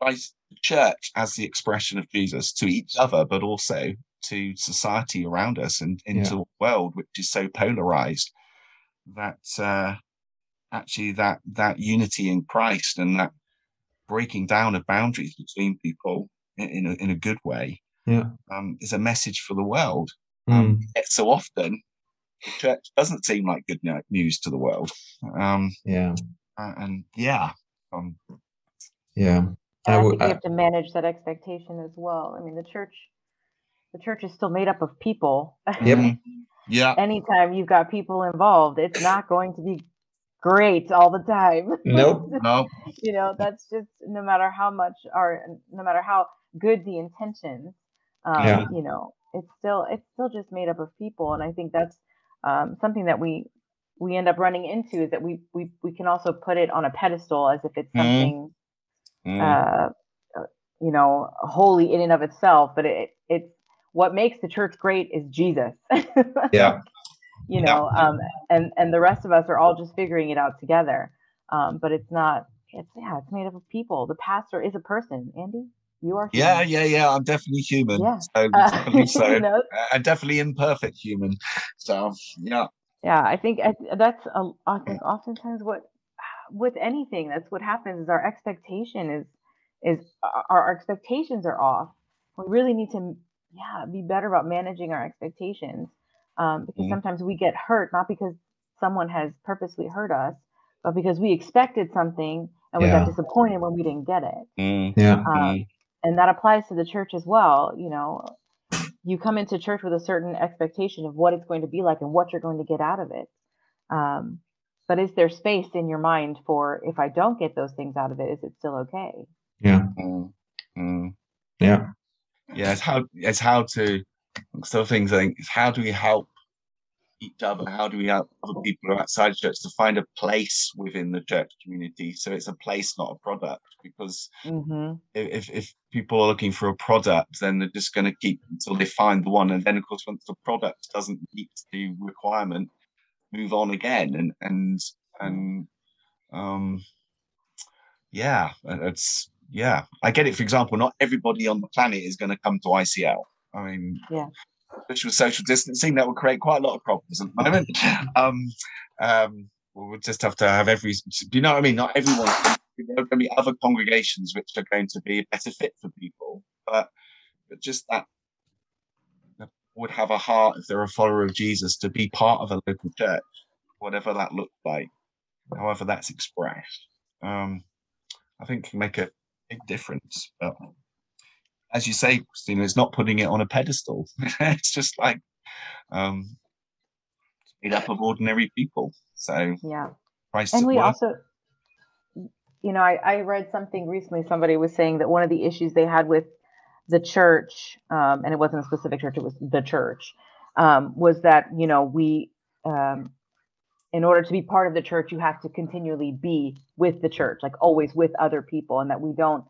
Christ, the church as the expression of Jesus to each other, but also to society around us and into the world, which is so polarized, that actually that unity in Christ and that breaking down of boundaries between people in a good way, is a message for the world. So often, the church doesn't seem like good news to the world. I think you have to manage that expectation as well. I mean, the church is still made up of people. Yep. Yeah. Anytime you've got people involved, it's not going to be great all the time. Nope. No. You know, that's just no matter how good the intentions, you know, it's still just made up of people. And I think that's something that we end up running into, is that we can also put it on a pedestal as if it's something you know, holy in and of itself, but it's what makes the church great is Jesus. You know, and the rest of us are all just figuring it out together. But it's not it's made up of people. The pastor is a person. Andy, you are human. Yeah. I'm definitely human. Yeah. So definitely so. You know? I'm definitely imperfect human. So yeah. Yeah, I think that's oftentimes what with anything that's what happens is our expectation is our expectations are off. We really need to be better about managing our expectations because sometimes we get hurt not because someone has purposely hurt us, but because we expected something and we got disappointed when we didn't get it. And that applies to the church as well. You know, you come into church with a certain expectation of what it's going to be like and what you're going to get out of it. But is there space in your mind for, if I don't get those things out of it, is it still okay? Yeah. Yeah. It's how to, so things I think, is how do we help each other? How do we help other people outside the church to find a place within the church community? So it's a place, not a product, because if people are looking for a product, then they're just going to keep until they find the one. And then, of course, once the product doesn't meet the requirement, move on again. And I get it. For example, not everybody on the planet is going to come to ICL. I mean, which was social distancing, that would create quite a lot of problems at the moment. We'll just have to have every, do you know what I mean? Not everyone, there are going to be other congregations which are going to be a better fit for people, but just that would have a heart, if they're a follower of Jesus, to be part of a local church, whatever that looks like, however that's expressed. I think can make a big difference. But as you say, Christina, it's not putting it on a pedestal. It's just like made up of ordinary people. So yeah, Christ and we also, you know, I read something recently. Somebody was saying that one of the issues they had with the church, and it wasn't a specific church; it was the church, was that you know we, in order to be part of the church, you have to continually be with the church, like always with other people, and that we don't.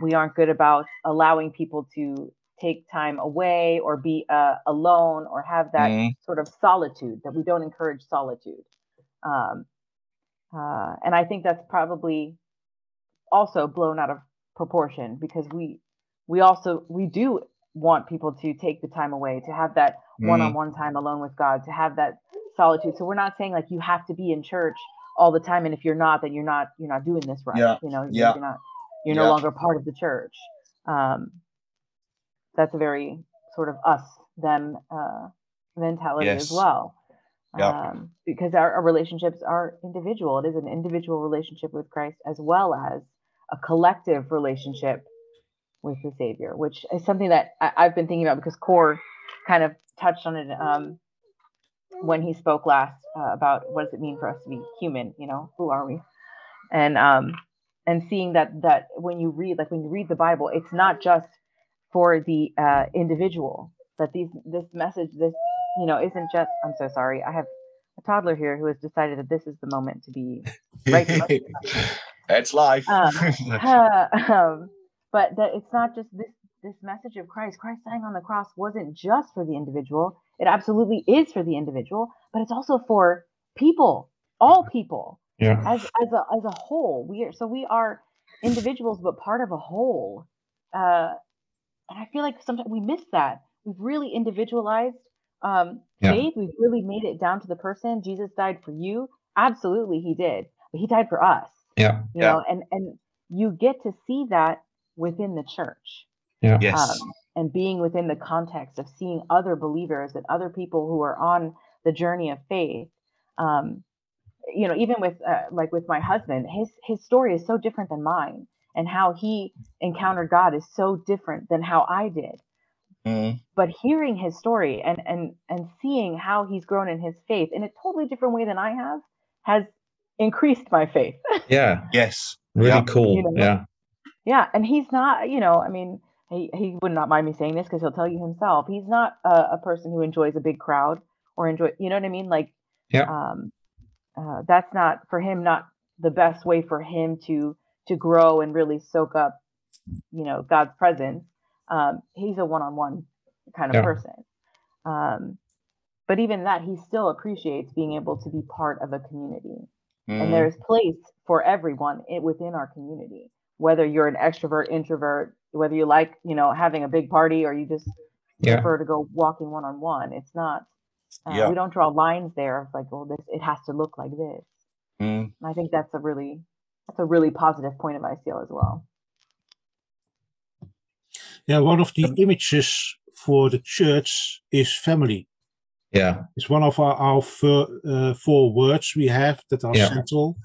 We aren't good about allowing people to take time away or be alone or have that sort of solitude, that we don't encourage solitude. And I think that's probably also blown out of proportion because we do want people to take the time away, to have that one-on-one time alone with God, to have that solitude. So we're not saying like you have to be in church all the time. And if you're not, then you're not doing this right. Yeah. You know, you're not. You're no longer part of the church. That's a very sort of us, them mentality as well. Because our relationships are individual. It is an individual relationship with Christ as well as a collective relationship with the Savior, which is something that I've been thinking about because Core kind of touched on it when he spoke last about what does it mean for us to be human, you know, who are we? And seeing that when you read the Bible, it's not just for the individual. That this message, this you know, isn't just. I'm so sorry. I have a toddler here who has decided that this is the moment to be right. That's life. But that it's not just this message of Christ. Christ dying on the cross wasn't just for the individual. It absolutely is for the individual, but it's also for people, all people. Yeah. As a whole, we are individuals, but part of a whole. And I feel like sometimes we miss that. We've really individualized faith. We've really made it down to the person. Jesus died for you. Absolutely, he did. But he died for us. Yeah. You know, and you get to see that within the church. Yeah. Yes. And being within the context of seeing other believers and other people who are on the journey of faith. You know, even with with my husband, his story is so different than mine, and how he encountered God is so different than how I did. But hearing his story and seeing how he's grown in his faith in a totally different way than I have has increased my faith. Yeah. Yes. Really cool. You know? Yeah. Yeah. And he's not, you know, I mean, he would not mind me saying this because he'll tell you himself. He's not a person who enjoys a big crowd or you know what I mean? Like, yeah. That's not for him, not the best way for him to grow and really soak up, you know, God's presence. He's a one-on-one kind of person. But even that, he still appreciates being able to be part of a community. And there is place for everyone within our community, whether you're an extrovert, introvert, whether you like, having a big party or you just prefer to go walking one-on-one. It's not, we don't draw lines there. It's like, well, it has to look like this. Mm. And I think that's a really positive point of ICL as well. Yeah, one of the images for the church is family. Yeah, it's one of our four words we have that are central.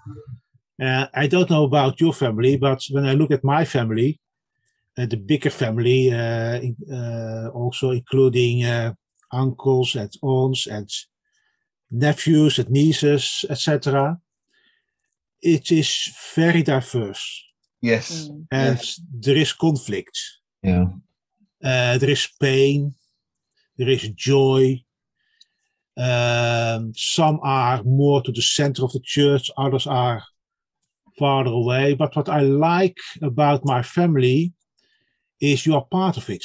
I don't know about your family, but when I look at my family, the bigger family, also including uncles and aunts and nephews and nieces, etc., it is very diverse. Yes, and there is conflict. Yeah, there is pain. There is joy. Some are more to the center of the church, others are farther away. But what I like about my family is you are part of it,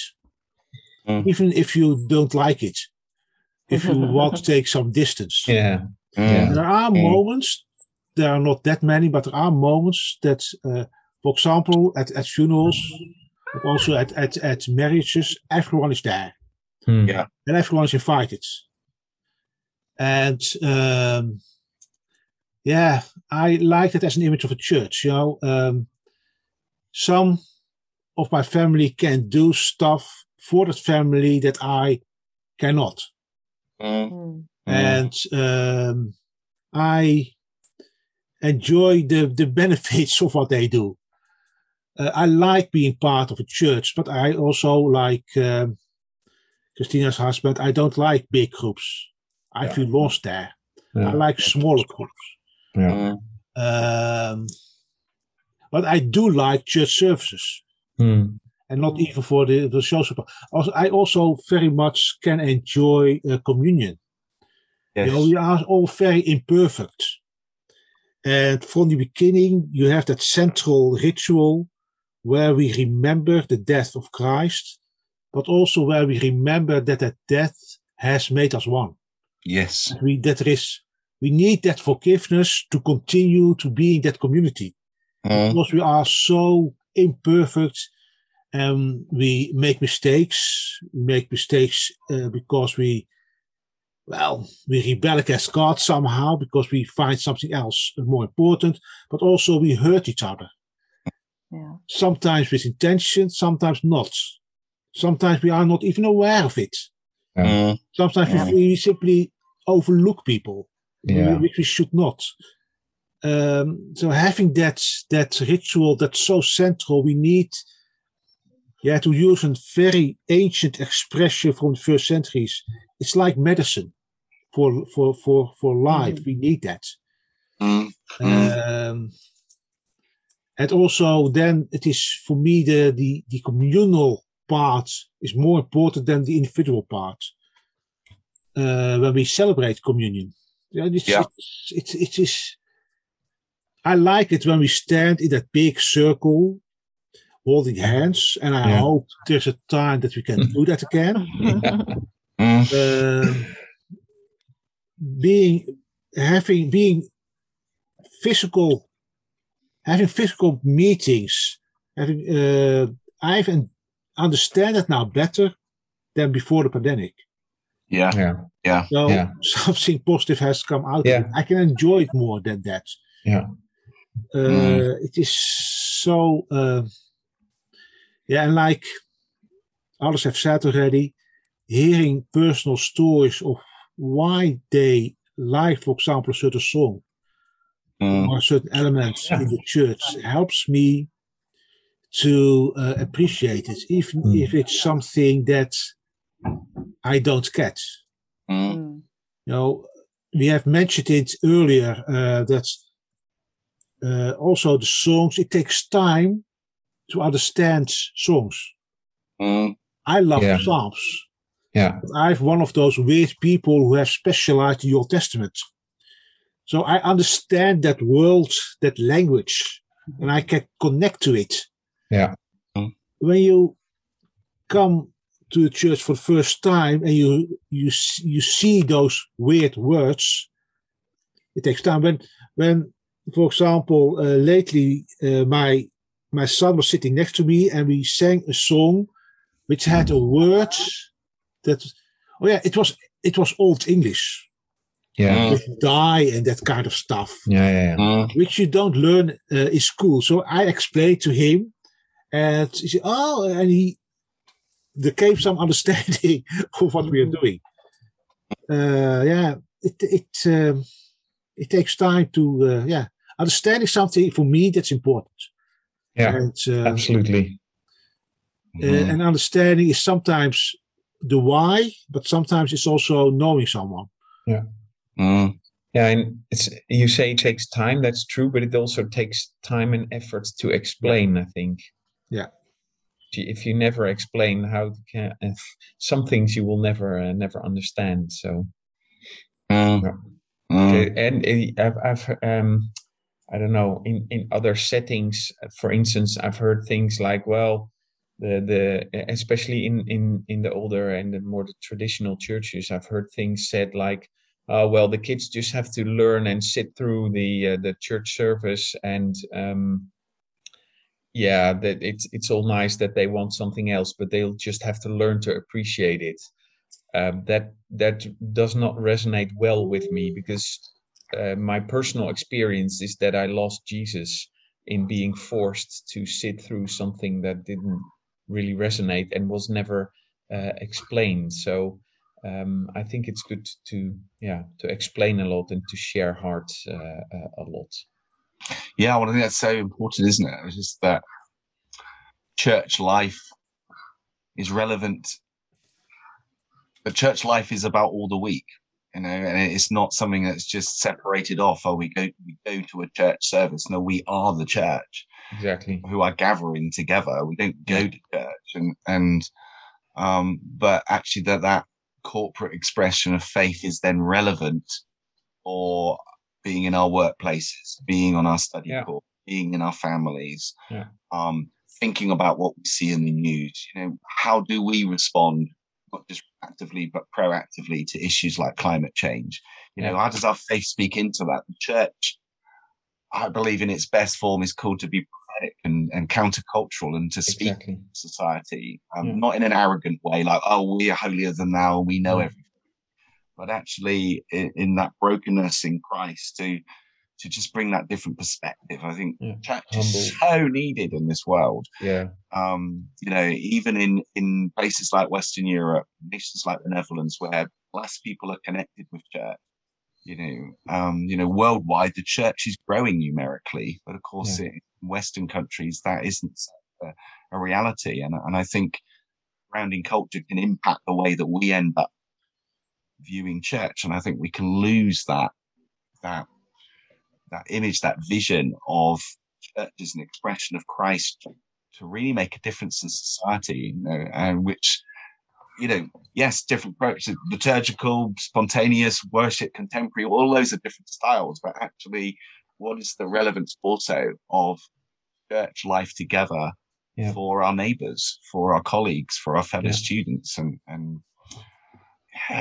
even if you don't like it, if you want to take some distance. Yeah. Mm. There are moments, there are not that many, but there are moments that, for example, at funerals, but also at marriages, everyone is there. Mm. Yeah. And everyone is invited. And I like it as an image of a church. Some of my family can do stuff for the family that I cannot. Mm. And I enjoy the benefits of what they do. I like being part of a church, but I also like Christina's husband. I don't like big groups. I feel lost there. Yeah. I like smaller groups. Yeah. But I do like church services. Mm. And not even for the social part. I also very much can enjoy communion. Yes. We are all very imperfect. And from the beginning, you have that central ritual where we remember the death of Christ, but also where we remember that death has made us one. Yes, we need that forgiveness to continue to be in that community, because we are so imperfect, and we make mistakes. We make mistakes because we rebel against God somehow because we find something else more important. But also we hurt each other. Yeah. Sometimes with intention, sometimes not. Sometimes we are not even aware of it. Sometimes we simply overlook people, which we should not. So having that ritual that's so central, we need to use a very ancient expression from the first centuries. It's like medicine for life. Mm. We need that. Mm. And also then it is, for me, the communal part is more important than the individual part when we celebrate communion. I like it when we stand in that big circle holding hands, and I hope there's a time that we can do that again. Having physical meetings, understand it now better than before the pandemic. Something positive has come out of it. I can enjoy it more than that. It is so and like others have said already, hearing personal stories of why they like, for example, a certain song or certain elements in the church helps me to appreciate it, even if it's something that I don't get. Mm. We have mentioned it earlier that also the songs, it takes time to understand songs. Mm. I love Psalms. Yeah. I'm one of those weird people who have specialized in the Old Testament. So I understand that world, that language, and I can connect to it. Yeah. When you come to the church for the first time and you see those weird words, it takes time. When for example, lately my son was sitting next to me and we sang a song which had a word that, it was Old English. Yeah. With die and that kind of stuff. Yeah. Which you don't learn in school. So I explained to him and he said, there came some understanding of what we are doing. It takes time to understanding something. For me, that's important. Yeah, and, absolutely. And understanding is sometimes the why, but sometimes it's also knowing someone. Yeah. Yeah, and you say it takes time. That's true, but it also takes time and effort to explain. I think. Yeah. If you never explain some things you will never understand. So, and I've I don't know, in other settings, for instance, I've heard things like, well, the especially in the older and the more traditional churches, I've heard things said like, well, the kids just have to learn and sit through the church service and. Yeah, that it's all nice that they want something else, but they'll just have to learn to appreciate it. That does not resonate well with me because my personal experience is that I lost Jesus in being forced to sit through something that didn't really resonate and was never explained. So I think it's good to explain a lot and to share hearts a lot. Yeah, well, I think that's so important, isn't it? It's just that church life is relevant. But church life is about all the week, and it's not something that's just separated off. Oh, we go to a church service. No, we are the church. Exactly. Who are gathering together. We don't go to church, and but actually that corporate expression of faith is then relevant or. Being in our workplaces, being on our study court, being in our families, thinking about what we see in the news. How do we respond, not just actively but proactively, to issues like climate change? How does our faith speak into that? The church, I believe, in its best form, is called to be prophetic and countercultural and to speak to society, not in an arrogant way, like, oh, we are holier than thou, we know everything. But actually, in that brokenness in Christ, to just bring that different perspective. I think church is so needed in this world. Yeah. Even in places like Western Europe, nations like the Netherlands, where less people are connected with church. Worldwide, the church is growing numerically, but of course, in Western countries, that isn't a reality. And I think surrounding culture can impact the way that we end up viewing church, and I think we can lose that image, that vision of church as an expression of Christ to really make a difference in society. And which, yes, different approaches, liturgical, spontaneous worship, contemporary, all those are different styles. But actually, what is the relevance also of church life together for our neighbours, for our colleagues, for our fellow students, and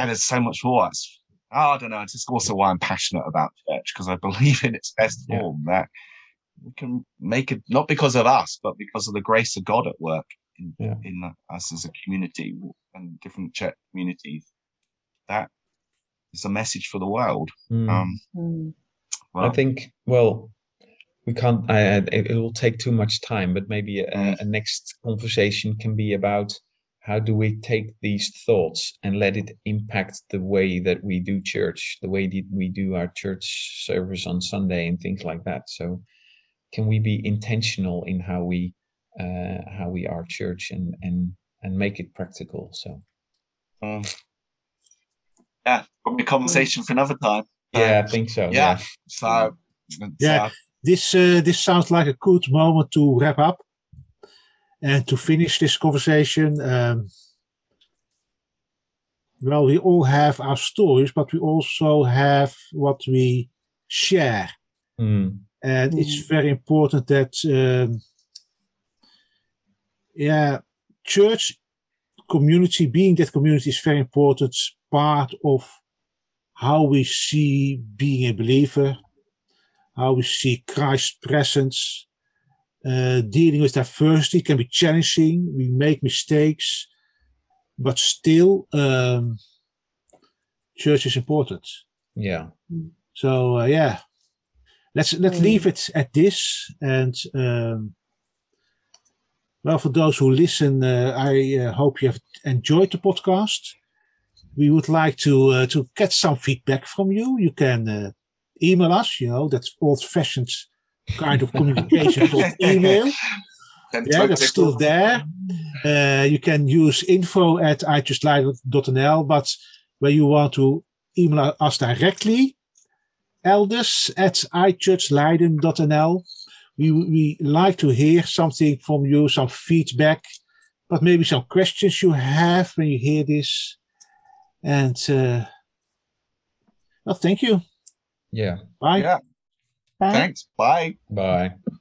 there's so much more. I don't know. It's just also why I'm passionate about church, because I believe in its best form that we can make it, not because of us, but because of the grace of God at work in us as a community and different church communities. That is a message for the world. I think, we can't, it will take too much time, but maybe a next conversation can be about how do we take these thoughts and let it impact the way that we do church, the way that we do our church service on Sunday and things like that. So can we be intentional in how we are church and make it practical? So. Probably a conversation for another time. I think so. Yeah. So. This sounds like a good moment to wrap up. And to finish this conversation, we all have our stories, but we also have what we share. And it's very important that, church community, being that community is very important part of how we see being a believer, how we see Christ's presence. Dealing with diversity can be challenging. We make mistakes, but still, church is important. Yeah. So yeah, let's leave it at this. And well, for those who listen, I hope you have enjoyed the podcast. We would like to get some feedback from you. You can email us. You know, that's old-fashioned kind of communication called email. Yeah, that's still there. You can use info@ijustlive.nl, but where you want to email us directly, elders@ijustleiden.nl. We like to hear something from you, some feedback, but maybe some questions you have when you hear this. And well, thank you. Yeah. Bye. Yeah. Thanks. Bye. Bye.